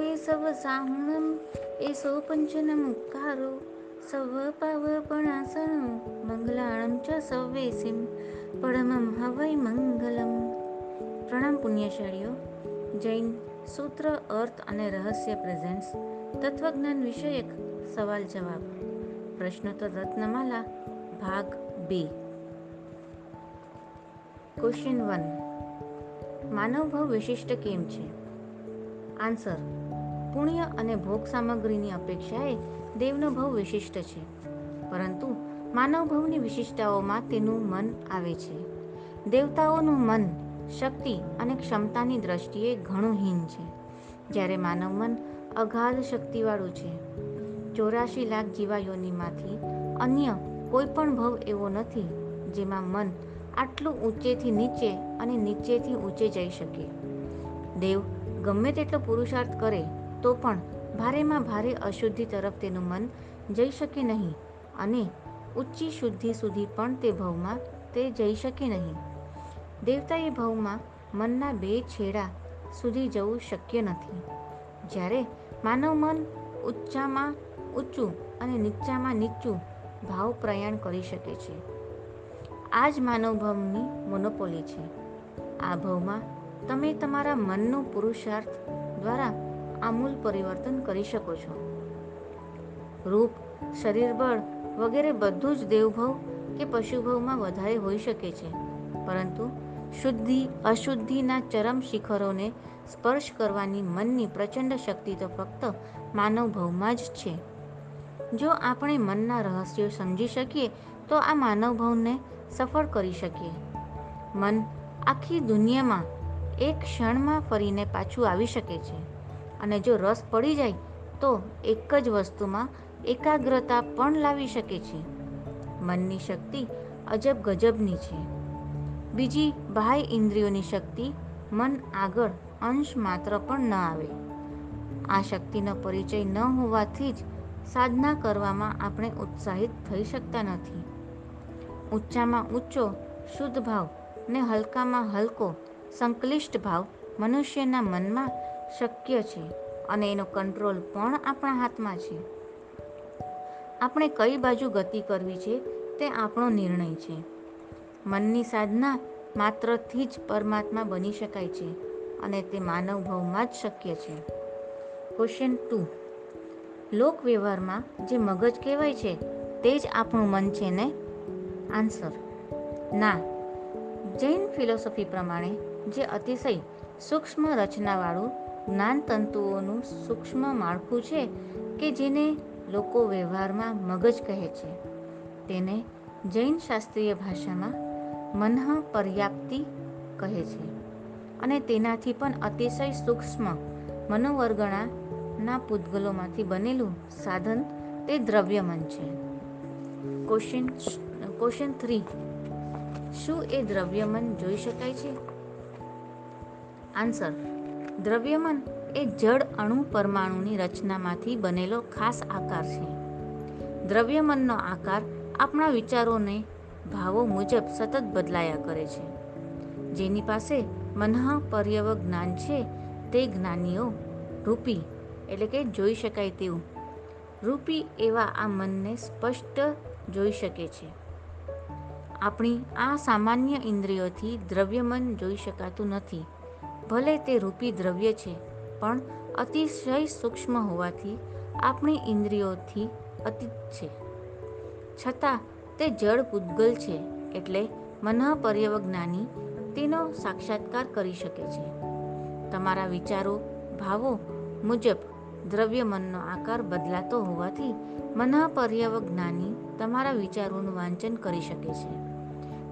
होय सव साहुणम एसो पंचन मुक्कारो सव पावपणासनं मंगलाणं च सव्वेसिं परमं हवै मंगलम। પ્રણામ પુણ્યશાળીઓ, જૈન સૂત્ર અર્થ અને રહસ્ય પ્રેઝન્ટ્સ તત્વજ્ઞાન વિષયક સવાલ જવાબ પ્રશ્નોત્તર રત્નમાલા ભાગ 2। ક્વેશ્ચન 1, માનવ ભાવ વિશિષ્ટ કેમ છે? આન્સર, પુણ્ય અને ભોગ સામગ્રીની અપેક્ષાએ દેવનો ભાવ વિશિષ્ટ છે, પરંતુ માનવ ભાવની વિશિષ્ટતાઓમાં તેનું મન આવે છે। દેવતાઓનું મન શક્તિ અને ક્ષમતાની દ્રષ્ટિએ ઘણું હીન છે, જ્યારે માનવ મન અગાધ શક્તિવાળું છે। 84 લાખ જીવાયોનીમાંથી અન્ય કોઈ પણ ભાવ એવો નથી જેમાં મન આટલું ઊંચેથી નીચે અને નીચેથી ઊંચે જઈ શકે। દેવ ગમે તેટલો પુરુષાર્થ કરે તો પણ ભારેમાં ભારે અશુદ્ધિ તરફ તેનું મન જઈ શકે નહીં, અને ઊંચી શુદ્ધિ સુધી પણ તે ભાવમાં તે જઈ શકે નહીં। દેવતાએ ભાવમાં મનના બે છેડા સુધી જવું શક્ય નથી, જ્યારે માનવ મન ઊંચામાં ઊંચું અને નીચામાં નીચું ભાવ પ્રયાણ કરી શકે છે। આ જ માનવ ભાવની મોનોપોલી છે। આ ભાવમાં તમે તમારા મનનો પુરુષાર્થ દ્વારા આમૂલ પરિવર્તન કરી શકો છો। રૂપ, શરીર બળ વગેરે બધું જ દેવભાવ કે પશુભાવમાં વધારે હોઈ શકે છે, પરંતુ શુદ્ધિ અશુદ્ધિના ચરમ શિખરોને સ્પર્શ કરવાની મનની પ્રચંડ શક્તિ તો ફક્ત માનવ ભાવમાં જ છે। જો આપણે મનના રહસ્યો સમજી શકીએ તો આ માનવ ભાવને સફળ કરી શકીએ। મન આખી દુનિયામાં એક ક્ષણમાં ફરીને પાછું આવી શકે છે, અને જો રસ પડી જાય તો એક જ વસ્તુમાં એકાગ્રતા પણ લાવી શકે છે। મનની શક્તિ અજબ ગજબની છે। બીજી બાહ્ય ઇન્દ્રિયોની શક્તિ મન આગળ અંશ માત્ર પણ ન આવે। આ શક્તિનો પરિચય ન હોવાથી જ સાધના કરવામાં આપણે ઉત્સાહિત થઈ શકતા નથી। ઊંચામાં ઊંચો શુદ્ધ ભાવ ને હલકામાં હલકો સંકલિષ્ટ ભાવ મનુષ્યના મનમાં શક્ય છે, અને એનો કંટ્રોલ પણ આપણા હાથમાં છે। આપણે કઈ બાજુ ગતિ કરવી છે તે આપણો નિર્ણય છે। મનની સાધના માત્રથી જ પરમાત્મા બની શકાય છે, અને તે માનવ ભાવમાં જ શક્ય છે। ક્વેશ્ચન 2, લોક વ્યવહારમાં જે મગજ કહેવાય છે તે જ આપણું મન છે ને? આન્સર, ના। જૈન ફિલોસોફી પ્રમાણે જે અતિશય સૂક્ષ્મ રચનાવાળું જ્ઞાનતંતુઓનું સૂક્ષ્મ માળખું છે કે જેને લોકો વ્યવહારમાં મગજ કહે છે, તેને જૈન શાસ્ત્રીય ભાષામાં મનઃ પર્યાપ્તિ કહે છે, અને તેનાથી પણ અતિશય સૂક્ષ્મ મનોવર્ગણાના પૂતગલોમાંથી બનેલું સાધન તે દ્રવ્યમન છે। ક્વેશ્ચન 3, શું એ દ્રવ્યમન જોઈ શકાય છે? આન્સર, દ્રવ્યમન એ જડ અણુ પરમાણુની રચનામાંથી બનેલો ખાસ આકાર છે। દ્રવ્યમનનો આકાર આપણા વિચારોને ભાવો મુજબ સતત બદલાયા કરે છે। જેની પાસે મનઃપર્યવ જ્ઞાન છે તે જ્ઞાનીઓ રૂપી, એટલે કે જોઈ શકાય તેવું રૂપી એવા આ મનને સ્પષ્ટ જોઈ શકે છે। આપણી આ સામાન્ય ઇન્દ્રિયોથી દ્રવ્યમન જોઈ શકાતું નથી, ભલે તે રૂપી દ્રવ્ય છે, પણ અતિશય સૂક્ષ્મ હોવાથી આપણી ઇન્દ્રિયોથી અતીત છે, છતાં તે જળ પૂતગલ છે, એટલે મનઃપર્યવજ્ઞાની તેનો સાક્ષાત્કાર કરી શકે છે। તમારા વિચારો ભાવો મુજબ દ્રવ્ય મનનો આકાર બદલાતો હોવાથી મનઃપર્યવજ્ઞાની તમારા વિચારોનું વાંચન કરી શકે છે,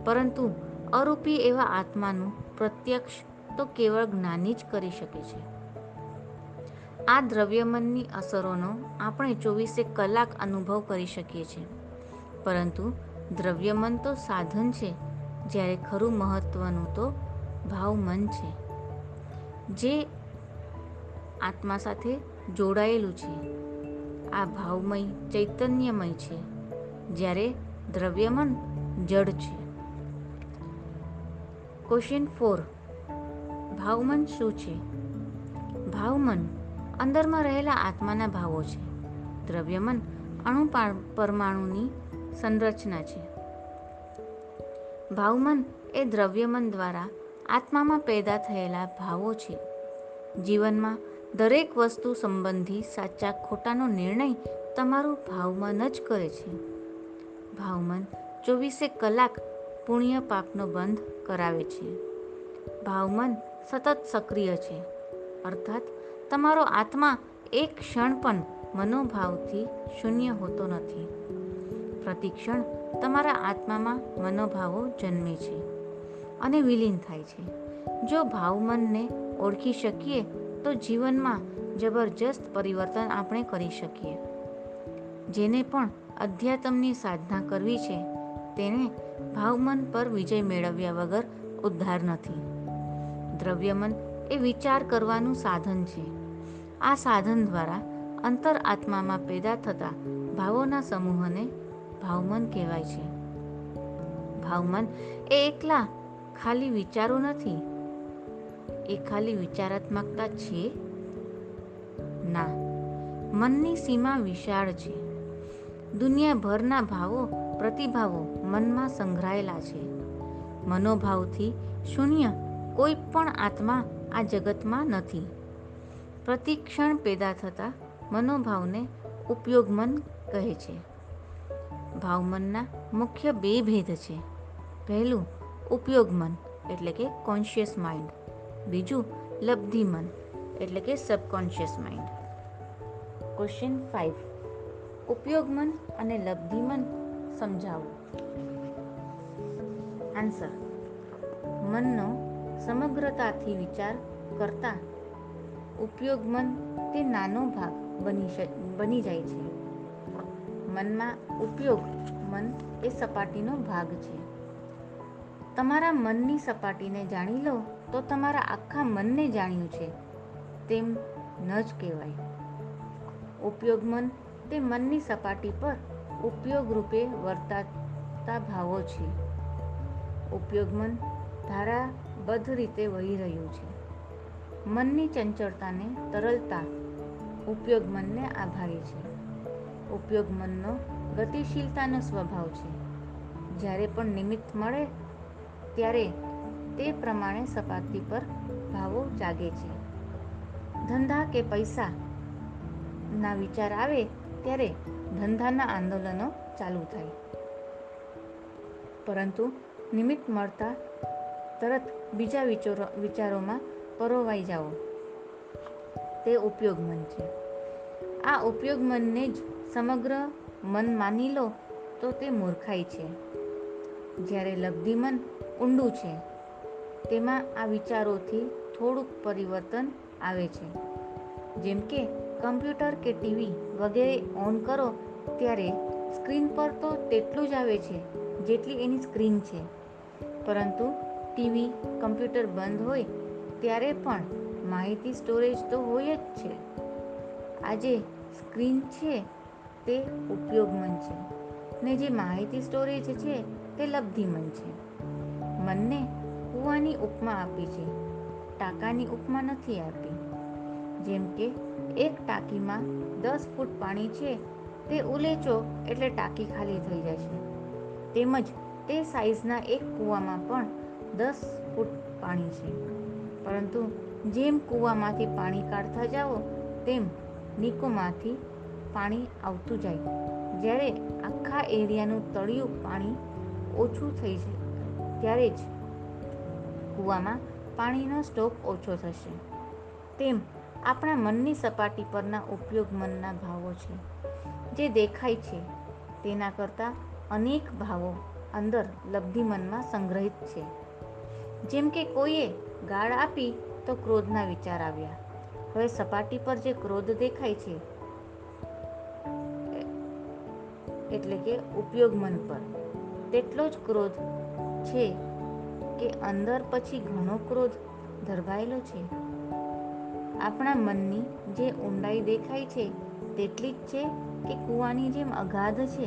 પરંતુ અરૂપી એવા આત્માનું પ્રત્યક્ષ તો કેવળ જ્ઞાની જ કરી શકે છે। આ દ્રવ્યમનની અસરોનો આપણે 24 કલાક અનુભવ કરી શકીએ છીએ, પરંતુ દ્રવ્યમન તો સાધન છે, જ્યારે ખરું મહત્વનું તો ભાવમન છે, જે આત્મા સાથે જોડાયેલું છે। આ ભાવમય ચૈતન્યમય છે, જ્યારે દ્રવ્યમન જડ છે। ક્વેશ્ચન 4, ભાવમન શું છે? ભાવમન અંદરમાં રહેલા આત્માના ભાવો છે. દ્રવ્યમન અણુ પરમાણુની સંરચના છે. ભાવમન એ દ્રવ્યમન દ્વારા આત્મામાં પેદા થયેલા ભાવો છે. જીવનમાં દરેક વસ્તુ સંબંધી સાચા ખોટાનો નિર્ણય તમારું ભાવમન જ કરે છે. ભાવમન 24 કલાક પુણ્ય પાપનો બંધ કરાવે છે. ભાવમન સતત સક્રિય છે, અર્થાત તમારો આત્મા એક ક્ષણ પણ મનોભાવથી શૂન્ય હોતો નથી. પ્રતિક્ષણ તમારા આત્મામાં મનોભાવો જન્મે છે અને વિલીન થાય છે. જો ભાવમનને ઓળખી શકીએ તો જીવનમાં જબરજસ્ત પરિવર્તન આપણે કરી શકીએ. જેને પણ અધ્યાત્મની સાધના કરવી છે તેને ભાવમન પર વિજય મેળવ્યા વગર ઉદ્ધાર નથી. દ્રવ્યમન એ વિચાર કરવાનું સાધન છે. આ સાધન દ્વારા અંતર આત્મામાં પેદા થતા ભાવોના સમૂહને ભાવમન કહેવાય છે. ભાવમન એ એકલા ખાલી વિચારો નથી. એ ખાલી વિચારાત્મકતા છે ના. મનની સીમા વિશાળ છે. દુનિયાભરના ભાવો પ્રતિભાવો મનમાં સંઘરાયેલા છે. મનોભાવથી શૂન્ય કોઈ પણ આત્મા આ જગતમાં નથી. પ્રતિક્ષણ પેદા થતા મનોભાવને ઉપયોગમન કહે છે. ભાવમનના મુખ્ય બે ભેદ છે. પહેલું ઉપયોગમન એટલે કે કોન્શિયસ માઇન્ડ, બીજું લબ્ધિમન એટલે કે સબકોન્શિયસ માઇન્ડ. ક્વેશ્ચન 5 ઉપયોગમન અને લબ્ધિમન સમજાવો. આન્સર: મનનો સમગ્રતાથી વિચાર કરતા ઉપયોગમન તે નાનો ભાગ બની જાય છે. મનમાં ઉપયોગમન એ સપાટીનો ભાગ છે. તમારા મનની સપાટીને જાણી લો તો તમારા આખા મનને જાણ્યું છે તેમ ન જ કહેવાય. ઉપયોગમન તે મનની સપાટી પર ઉપયોગ રૂપે વર્તાતા ભાવો છે. ઉપયોગમન ધારાબદ્ધ રીતે વહી રહ્યું છે. મનની ચંચળતાને તરલતા ઉપયોગમનને આભારી છે. ઉપયોગમનનો ગતિશીલતાનો સ્વભાવ છે. જ્યારે પણ નિમિત્ત મળે ત્યારે તે પ્રમાણે સપાટી પર ભાવો જાગે છે. ધંધા કે પૈસાના વિચાર આવે ત્યારે ધંધાના આંદોલનો ચાલુ થાય, પરંતુ નિમિત્ત મળતા તરત બીજા વિચારોમાં પરોવાઈ જાઓ તે ઉપયોગમન છે. આ ઉપયોગમનને જ સમગ્ર મન માની લો તો તે મૂર્ખાઈ છે. જ્યારે લબ્ધિમન ઊંડું છે, તેમાં આ વિચારોથી થોડુંક પરિવર્તન આવે છે. જેમ કે કમ્પ્યુટર કે ટીવી વગેરે ઓન કરો ત્યારે સ્ક્રીન પર તો તેટલું જ આવે છે જેટલી એની સ્ક્રીન છે, પરંતુ ટીવી કમ્પ્યુટર બંધ હોય ત્યારે પણ માહિતી સ્ટોરેજ તો હોય જ છે. આ જે સ્ક્રીન છે તે ઉપયોગમન છે ને જે માહિતી સ્ટોરેજ છે તે લબ્ધિમન છે. મનને કૂવાની ઉપમા આપી છે, ટાંકાની ઉપમા નથી આપી. જેમ કે એક ટાંકીમાં 10 ફૂટ પાણી છે, તે ઉલેચો એટલે ટાંકી ખાલી થઈ જશે. તેમજ તે સાઈઝના એક કૂવામાં પણ 10 ફૂટ પાણી છે, પરંતુ જેમ કૂવામાંથી પાણી કાઢતા જાઓ તેમ નીકોમાંથી પાણી આવતું જાય. જ્યારે આખા એરિયાનું તળિયું પાણી ઓછું થઈ જાય ત્યારે જ કૂવામાં પાણીનો સ્ટોક ઓછો થશે. તેમ આપણા મનની સપાટી પરના ઉપયોગમનના ભાવો છે. જે દેખાય છે તેના કરતાં અનેક ભાવો અંદર લબ્ધિમનમાં સંગ્રહિત છે. જેમ કે કોઈએ ગાળ આપી તો ક્રોધના વિચાર આવ્યા. હવે સપાટી પર જે ક્રોધ દેખાય છે એટલે કે ઉપયોગમન પર તેટલો જ ક્રોધ છે કે અંદર પછી ઘણો ક્રોધ ધરબાયેલો છે. આપણા મનની જે ઊંડાઈ દેખાય છે તેટલી જ છે કે કૂવાની જેમ અગાધ છે.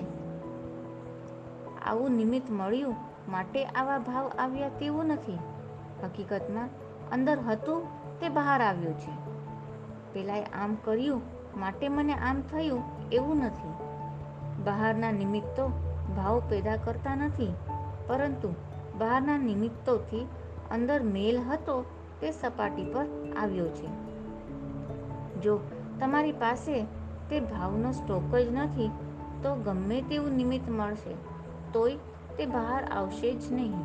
આવું નિમિત્ત મળ્યું માટે આવા ભાવ આવ્યા તેવું નથી. હકીકતમાં અંદર હતું તે બહાર આવ્યું છે. પેલાએ આમ કર્યું માટે મને આમ થયું એવું નથી. બહારના નિમિત્તો ભાવ પેદા કરતા નથી, પરંતુ બહારના નિમિત્તોથી અંદર મેલ હતો તે સપાટી પર આવ્યો છે. જો તમારી પાસે તે ભાવનો સ્ટોક જ નથી તો ગમે તેવું નિમિત્ત મળશે તોય તે બહાર આવશે જ નહીં.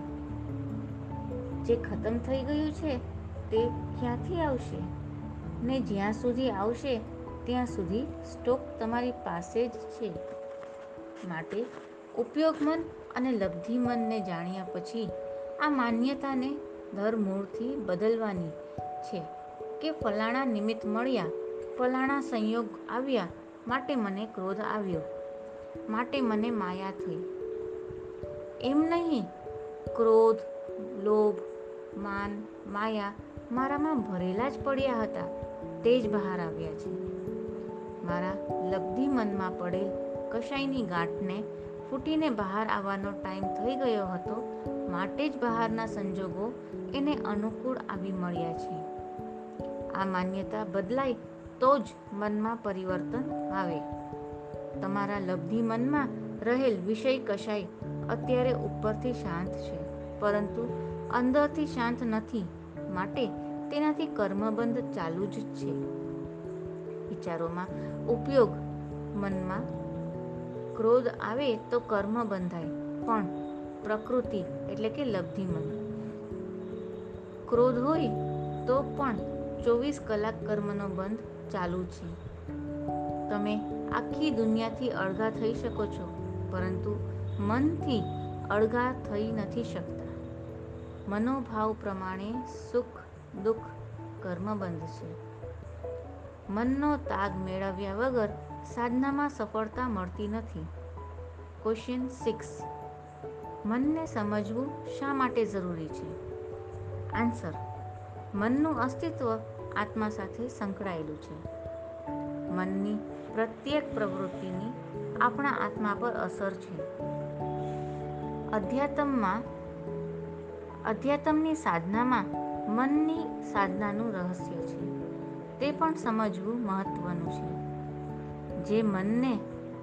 જે ખતમ થઈ ગયું છે તે ક્યાંથી આવશે? ને જ્યાં સુધી આવશે ત્યાં સુધી સ્ટોક તમારી પાસે જ છે. માટે ઉપયોગ મન અને લબ્ધિ મનને જાણ્યા પછી આ માન્યતાને ધરમૂળથી બદલવાની છે કે ફલાણા નિમિત્ત મળ્યા, ફલાણા સંયોગ આવ્યા માટે મને ક્રોધ આવ્યો, માટે મને માયા થઈ. એમ નહીં ક્રોધ, લોભ, માન, માયા મારામાં ભરેલા જ પડ્યા હતા તે જ બહાર આવ્યા છે. મારા લબ્ધિ મનમાં પડેલ કશાયની ગાંઠને ફૂટીને બહાર આવવાનો ટાઈમ થઈ ગયો હતો, માટે જ બહારના સંજોગો એને અનુકૂળ આવી મળ્યા છે. આ માન્યતા બદલાય તો જ મનમાં પરિવર્તન આવે. તમારા લબ્ધિ મનમાં રહેલ વિષય કશાય અત્યારે ઉપરથી શાંત છે, પરંતુ અંદરથી શાંત નથી, માટે તેનાથી કર્મબંધ ચાલુ જ છે. વિચારોમાં ઉપયોગ મનમાં ક્રોધ આવે તો કર્મ બંધાય, પણ પ્રકૃતિ એટલે કે લબ્ધિમન ક્રોધ હોય તો પણ 24 કલાક કર્મનો બંધ ચાલુ છે. તમે આખી દુનિયાથી અળગા થઈ શકો છો, પરંતુ મનથી અળગા થઈ નથી શકતા. મનોભાવ પ્રમાણે સુખ દુઃખ કર્મ બંધ છે. મનનો તાગ મેળવ્યા વગર સાધનામાં સફળતા મળતી નથી. ક્વેશ્ચન 6. મનને સમજવું શા માટે જરૂરી છે? આન્સર: મનનું અસ્તિત્વ આત્મા સાથે સંકળાયેલું છે. મનની પ્રત્યેક પ્રવૃત્તિની આપણા આત્મા પર અસર છે. અધ્યાત્મની સાધનામાં મનની સાધનાનું રહસ્ય છે, તે પણ સમજવું મહત્વનું છે. જે મનને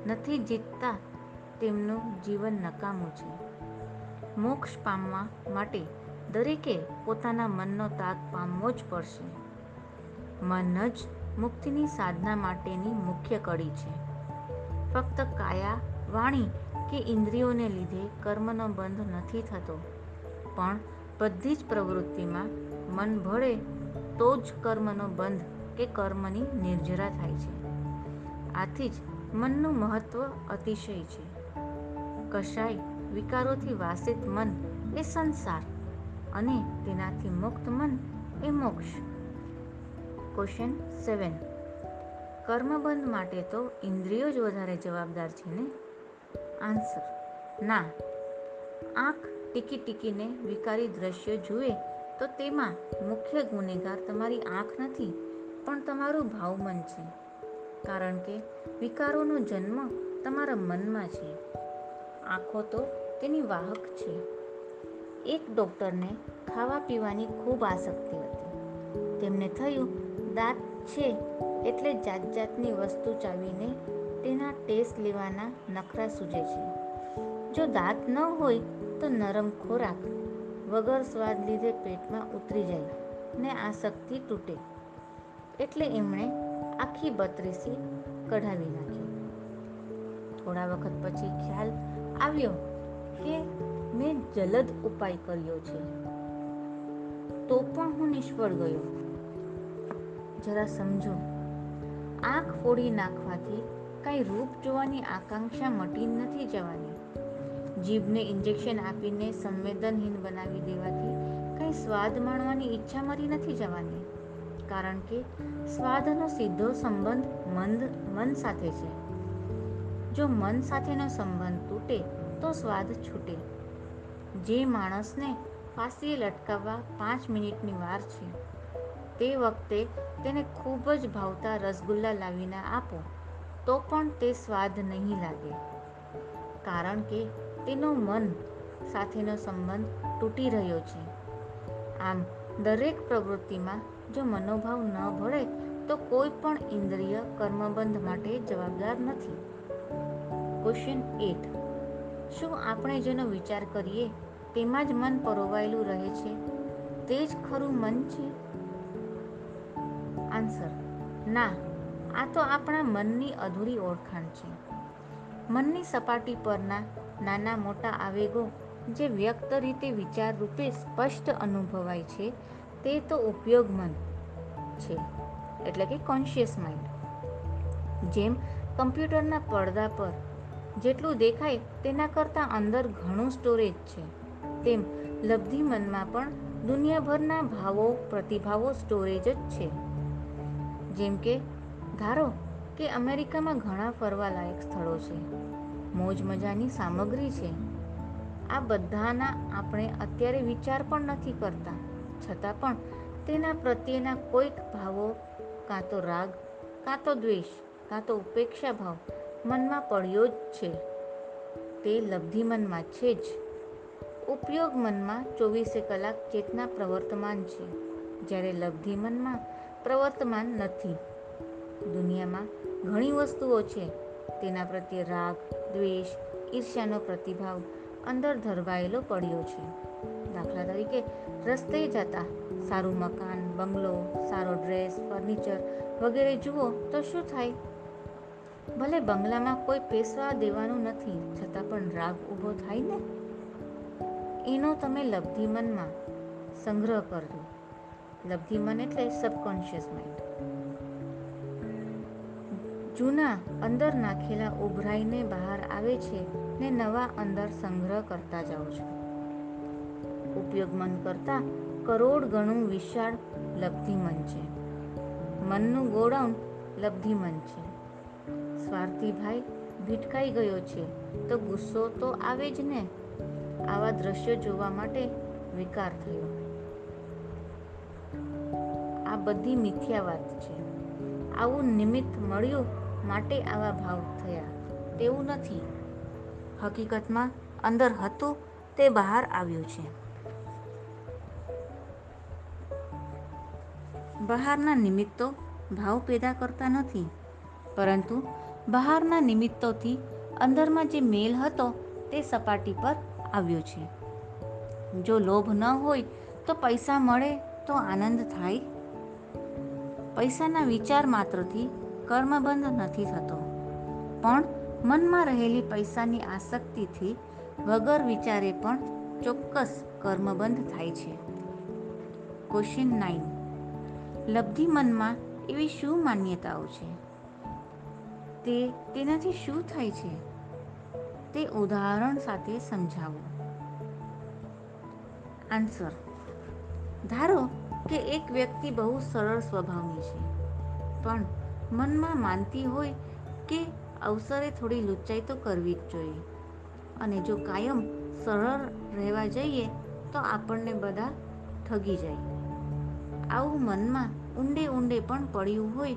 નથી જીતતા તેમનું જીવન નકામું છે. મોક્ષ પામવા માટે દરેકે પોતાના મનનો તાગ પામવો જ પડશે. મન જ મુક્તિની સાધના માટેની મુખ્ય કડી છે. ફક્ત કાયા, વાણી કે ઇન્દ્રિયોને લીધે કર્મનો બંધ નથી થતો, પણ બધી જ પ્રવૃત્તિમાં મન ભળે તો જ કર્મનો બંધ કે કર્મની નિર્જરા થાય છે. આથી જ મનનું મહત્વ અતિશય છે. કશાય વિકારોથી વાસિત મન એ સંસાર અને તેનાથી મુક્ત મન એ મોક્ષ. ક્વેશ્ચન 7. કર્મબંધ માટે તો ઇન્દ્રિયો જ વધારે જવાબદાર છે ને? આન્સર: ના. આંખ ટીકી ટીકીને વિકારી દ્રશ્ય જુએ તો તેમાં મુખ્ય ગુનેગાર તમારી આંખ નથી, પણ તમારું ભાવમન છે. કારણ કે વિકારોનો જન્મ તમારા મનમાં છે. આંખો તો તેની વાહક છે. એક ડૉક્ટરને ખાવા પીવાની ખૂબ આસક્તિ હતી. તેમને થયું દાંત છે એટલે જાત જાતની વસ્તુ ચાવીને તેના ટેસ્ટ લેવાના નખરા સૂજે છે. જો દાંત ન હોય તો નરમ ખોરાક વગર સ્વાદ લીધે પેટમાં ઉતરી જાય ને આસક્તિ તૂટે. એટલે એમણે આખી બત્રીસી કઢાવી નાખી. થોડા વખત પછી ખ્યાલ આવ્યો કે મેં જલદ ઉપાય કર્યો છે તો પણ હું નિષ્ફળ ગયો. જરા સમજો, આંખ ફોડી નાખવાથી કાંઈ રૂપ જોવાની આકાંક્ષા મટી નથી જવાની. જીભને ઇન્જેક્શન આપીને સંવેદનહીન બનાવી દેવાથી કાંઈ સ્વાદ માણવાની ઈચ્છા મરી નથી જવાની. કારણ કે સ્વાદનો સીધો સંબંધ મન સાથે છે. જો મન સાથેનો સંબંધ તૂટે તો સ્વાદ છૂટે. જે માણસને ફાંસીએ લટકાવવા 5 મિનિટની વાર છે તે વખતે તેને ખૂબ જ ભાવતા રસગુલ્લા લાવીને આપો તો પણ તે સ્વાદ નહીં લાગે. કારણ કે તેનો મન સાથેનો સંબંધ તૂટી રહ્યો છે. આમ દરેક પ્રવૃત્તિમાં જો મનોભાવ ન ભળે તો કોઈ પણ ઇન્દ્રિય કર્મબંધ માટે જવાબદાર નથી. ક્વેશ્ચન 8. શું આપણે જેનો વિચાર કરીએ તેમાં જ મન પરોવાયેલું રહે છે? તે જ ખરું મન છે? આન્સર: ના, આ તો આપણા મનની અધૂરી ઓળખાણ છે. મનની સપાટી પરના નાના મોટા આવેગો જે વ્યક્ત રીતે વિચાર રૂપે સ્પષ્ટ અનુભવાય છે તે તો ઉપયોગ મન છે, એટલે કે કોન્શિયસ માઇન્ડ. જેમ કમ્પ્યુટરના પડદા પર જેટલું દેખાય તેના કરતાં અંદર ઘણું સ્ટોરેજ છે, તેમ લબ્ધિ મનમાં પણ દુનિયાભરના ભાવો પ્રતિભાવો સ્ટોરેજ જ છે. જેમ કે ધારો કે અમેરિકામાં ઘણા ફરવાલાયક સ્થળો છે, મોજ મજાની સામગ્રી છે. આ બધાના આપણે અત્યારે વિચાર પણ નથી કરતા, છતાં પણ તેના પ્રત્યેના કોઈક ભાવો, કાં તો રાગ, કાં તો દ્વેષ, કાં તો ઉપેક્ષા ભાવ મનમાં પડ્યો જ છે. તે લબ્ધિ મનમાં છે જ. ઉપયોગ મનમાં 24 કલાક ચેતના પ્રવર્તમાન છે, જ્યારે લબ્ધિ મનમાં પ્રવર્તમાન નથી. દુનિયામાં ઘણી વસ્તુઓ છે, તેના પ્રત્યે રાગ, દ્વેષ, ઈર્ષ્યાનો પ્રતિભાવ અંદર ધરવાયેલો પડ્યો છે. દાખલા તરીકે રસ્તે જતા સારું મકાન, બંગલો, સારો ડ્રેસ, ફર્નિચર વગેરે જુઓ તો શું થાય? ભલે બંગલામાં કોઈ પેશવા દેવાનું નથી, છતાં પણ રાગ ઊભો થાય ને. એનો તમે લબ્ધિ મનમાં સંગ્રહ કરજો. લબ્ધિ મન એટલે સબકોન્શિયસ માઇન્ડ. જૂના અંદર નાખેલા ઉભરાઈને બહાર આવે છે ને નવા અંદર સંગ્રહ કરતા જાઓ છો. ઉપયોગ મન કરતાં કરોડ ગણું વિશાળ લબ્ધિ મન છે. મનનું ગોડાઉન લબ્ધિ મન છે. સ્વાર્થીભાઈ ભીટકાઈ ગયો છે તો ગુસ્સો તો આવે જ ને. આવા દ્રશ્યો જોવા માટે વિકાર થયો. આ બધી મિથ્યા વાત છે. આવું નિમિત્ત મળ્યું માટે આવા ભાવ થયા તેવું નથી. હકીકતમાં અંદર હતું તે બહાર આવ્યું છે. બહારના નિમિત્તો ભાવ પેદા કરતા નથી, પરંતુ બહારના નિમિત્તોથી અંદરમાં જે મેલ હતો તે સપાટી પર આવ્યો છે. જો લોભ ન હોય તો પૈસા મળે તો આનંદ થાય. પૈસાના વિચાર માત્રથી કર્મબંધ નથી થતો, પણ મનમાં રહેલી પૈસાની આસક્તિથી વગર વિચારે પણ ચોક્કસ કર્મબંધ થાય છે. ક્વેશ્ચન 9. લબ્ધિ મનમાં એવી શું માન્યતાઓ છે? તેનાથી શું થાય છે? તે ઉદાહરણ સાથે સમજાવો. આન્સર: ધારો કે એક વ્યક્તિ બહુ સરળ સ્વભાવની છે, પણ મનમાં માનતી હોય કે અવસરે થોડી લુચ્ચાઈ તો કરવી જ જોઈએ, અને જો કાયમ સરળ રહેવા જઈએ તો આપણને બધા ઠગી જાય. આવું મનમાં ઊંડે ઊંડે પણ પડ્યું હોય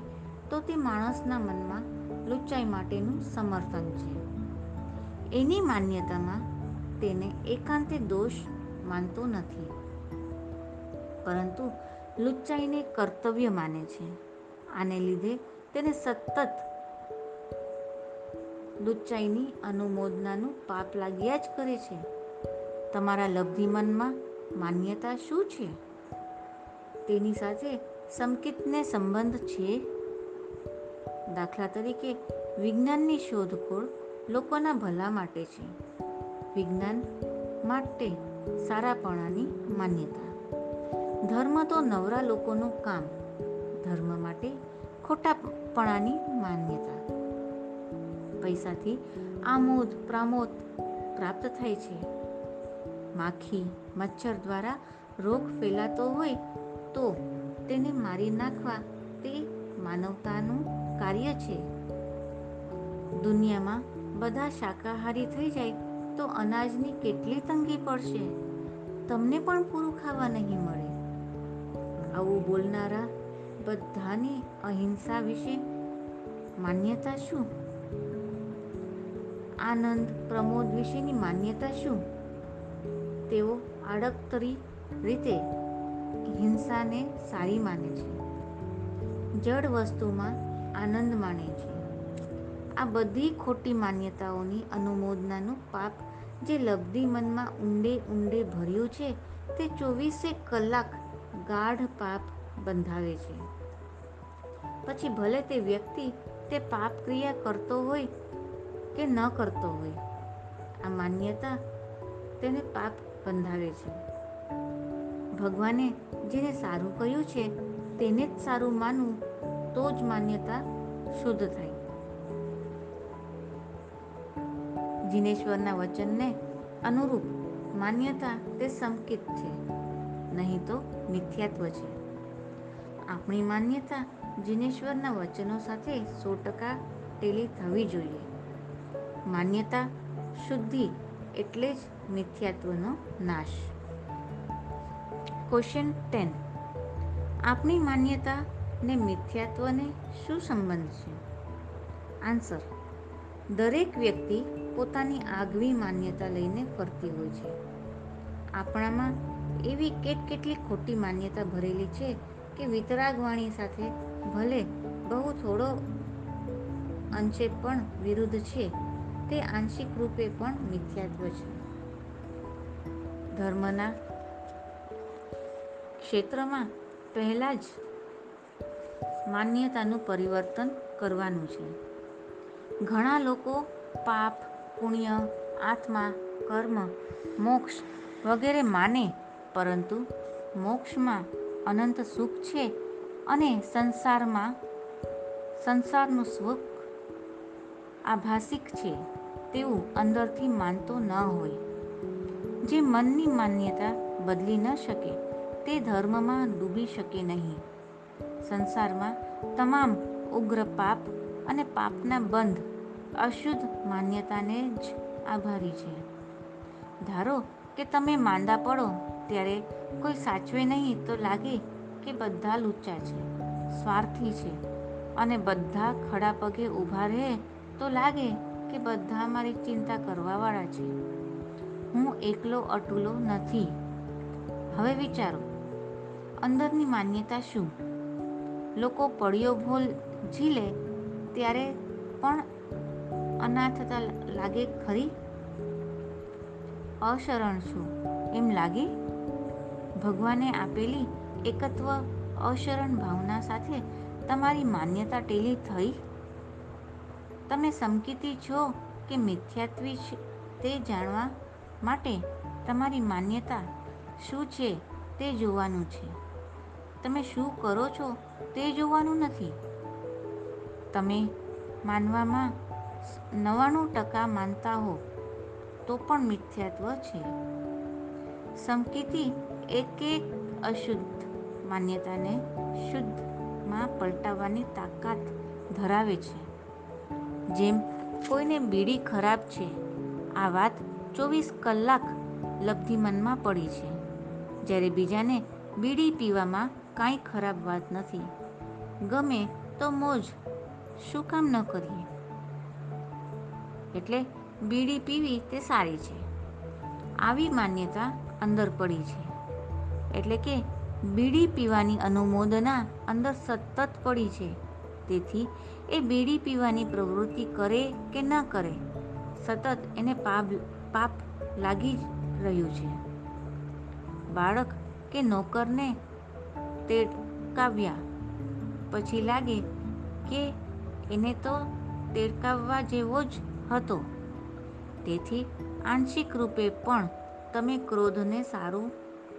તો તે માણસના મનમાં લુચ્ચાઈ માટેનું સમર્થન છે. એની માન્યતામાં તેને એકાંતે દોષ માનતો નથી, પરંતુ લુચ્ચાઈને કર્તવ્ય માને છે. આને લીધે તેને સતત લુચ્ચાઈની અનુમોદનાનું પાપ લાગ્યા જ કરે છે. તમારા લબ્ધિ મનમાં માન્યતા શું છે? તેની સાથે સંકિતને સંબંધ છે? દાખલા તરીકે વિજ્ઞાનની શોધખોળ લોકોના ભલા માટે છે. વિજ્ઞાન માટે સારાપણાની માન્યતા. ધર્મ તો નવરા લોકોનું કામ, ધર્મ માટે ખોટાપણાની માન્યતા. પૈસાથી આમોદ પ્રમોદ પ્રાપ્ત થાય છે. માખી મચ્છર દ્વારા રોગ ફેલાતો હોય તો તેને મારી નાખવા તે માનવતાનું કાર્ય છે. દુનિયામાં બધા શાકાહારી થઈ જાય તો અનાજની કેટલી તંગી પડશે, તમને પણ પૂરું ખાવા નહીં મળે. આવું બોલનારા બધાની અહિંસા વિશે માન્યતા શું? આનંદ પ્રમોદ વિશેની માન્યતા શું? તેઓ આડકતરી રીતે હિંસાને સારી માને છે. જડ વસ્તુમાં આનંદ માણે છે. આ બધી ખોટી માન્યતાઓની અનુમોદનાનું પાપ જે લબ્ધિ મનમાં ઊંડે ઊંડે ભર્યું છે તે 24 કલાક ગાઢ પાપ બંધાવે છે. પછી ભલે તે વ્યક્તિ તે પાપ ક્રિયા કરતો હોય કે ન કરતો હોય, આ માન્યતા તેને પાપ બંધાવે છે. ભગવાને જેને સારું કહ્યું છે તેને જ સારું માનવું તો જ માન્યતા શુદ્ધ થાય. જિનેશ્વરના વચનને અનુરૂપ માન્યતા તે સંકિત છે, નહીં તો મિથ્યાત્વ છે. આપણી માન્યતા જિનેશ્વરના વચનો સાથે 100% ટેલી થવી જોઈએ. માન્યતા શુદ્ધિ એટલે જ મિથ્યાત્વનો નાશ. ક્વેશ્ચન 10. આપણી માન્યતા ને મિથ્યાત્વને શું સંબંધ છે? આન્સર: દરેક વ્યક્તિ પોતાની આગવી માન્યતા લઈને ફરતી હોય છે. આપણામાં એવી કેટલી ખોટી માન્યતા ભરેલી છે કે વિતરાગવાણી સાથે ભલે બહુ થોડો અંશે પણ વિરુદ્ધ છે, તે આંશિક રૂપે પણ મિથ્યાત્વ છે. ધર્મના ક્ષેત્રમાં પહેલાં જ માન્યતાનું પરિવર્તન કરવાનું છે. ઘણા લોકો પાપ, પુણ્ય, આત્મા, કર્મ, મોક્ષ વગેરે માને, પરંતુ મોક્ષમાં અનંત સુખ છે અને સંસારનું સુખ આભાસિક છે તેવું અંદરથી માનતો ન હોય. જે મનની માન્યતા બદલી ન શકે તે ધર્મમાં ડૂબી શકે નહીં. સંસારમાં તમામ ઉગ્ર પાપ અને પાપના બંધ અશુદ્ધ માન્યતાને જ આભારી છે. ધારો કે તમે માંદા પડો ત્યારે કોઈ સાચવે નહીં તો લાગે કે બધા લુચ્ચા છે, સ્વાર્થી છે અને બધા ખડા પગે ઊભા રહે તો લાગે કે બધા મારી ચિંતા કરવાવાળા છે, હું એકલો અટુલો નથી. હવે વિચારો, અંદરની માન્યતા શું? લોકો પડ્યો ભોલ ઝીલે ત્યારે પણ અનાથતા લાગે ખરી? અશરણ શું એમ લાગે? ભગવાને આપેલી એકત્વ અશરણ ભાવના સાથે તમારી માન્યતા ટેલી થઈ? તમે સંકિતી છો કે મિથ્યાત્વી છે તે જાણવા માટે તમારી માન્યતા શું છે તે જોવાનું છે. તમે શું કરો છો તે જોવાનું નથી. તમે માનવામાં 99% માનતા હો તો પણ મિથ્યાત્વ છે. સંકિતિ એક અશુદ્ધ માન્યતાને શુદ્ધમાં પલટાવવાની તાકાત ધરાવે છે. જેમ કોઈને બીડી ખરાબ છે, આ વાત 24 કલાક લબ્ધિ મનમાં પડી છે, જ્યારે બીજાને બીડી પીવામાં કાંઈ ખરાબ વાત નથી, ગમે તો મોજ, શું કામ ન કરીએ? એટલે બીડી પીવી તે સારી છે, આવી માન્યતા અંદર પડી છે. એટલે કે બીડી પીવાની અનુમોદના અંદર સતત પડી છે. તેથી એ બીડી પીવાની પ્રવૃત્તિ કરે કે ન કરે, સતત એને પાપ લાગી જ રહ્યું છે. બાળક કે નોકરને તેડકાવ્યા પછી લાગે કે એને તો તેડકાવવા જેવો જ હતો. તેથી આંશિક રૂપે પણ તમે ક્રોધને સારું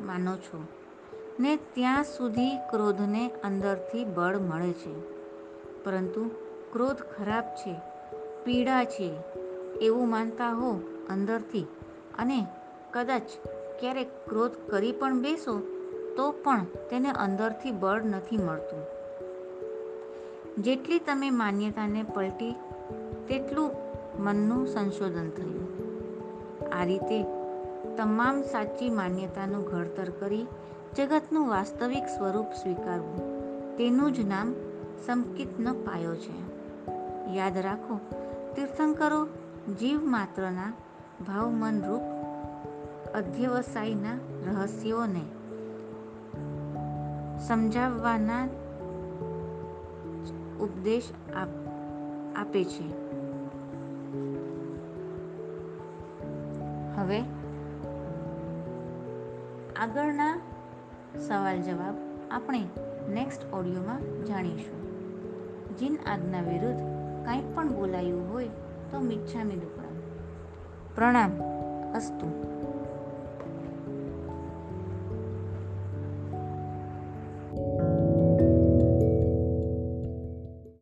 માનો છો ને ત્યાં સુધી ક્રોધને અંદરથી બળ મળે છે, પરંતુ ક્રોધ ખરાબ છે, પીડા છે એવું માનતા હો અંદરથી, અને કદાચ ક્યારેક ક્રોધ કરી પણ બેસો તો પણ તેને અંદરથી બળ નથી મળતું. જેટલી તમે માન્યતાને પલટી તેટલું મનનું સંશોધન થયું. આ રીતે તમામ સાચી માન્યતાનું ઘડતર કરી જગતનું વાસ્તવિક સ્વરૂપ સ્વીકારવું, તેનું જ નામ સંકિતનો પાયો છે. યાદ રાખો, તીર્થંકરો જીવ માત્રના ભાવમનરૂપ અધ્યવસાયના રહસ્યોને સમજાવવાના ઉપદેશ આપે છે. હવે આગળના સવાલ જવાબ આપણે નેક્સ્ટ ઓડિયોમાં જાણીશું. જીન આજ્ઞા વિરુદ્ધ કંઈ પણ બોલાયું હોય તો મિચ્છામી દુક્કડમ. પ્રણામ અસ્તુ.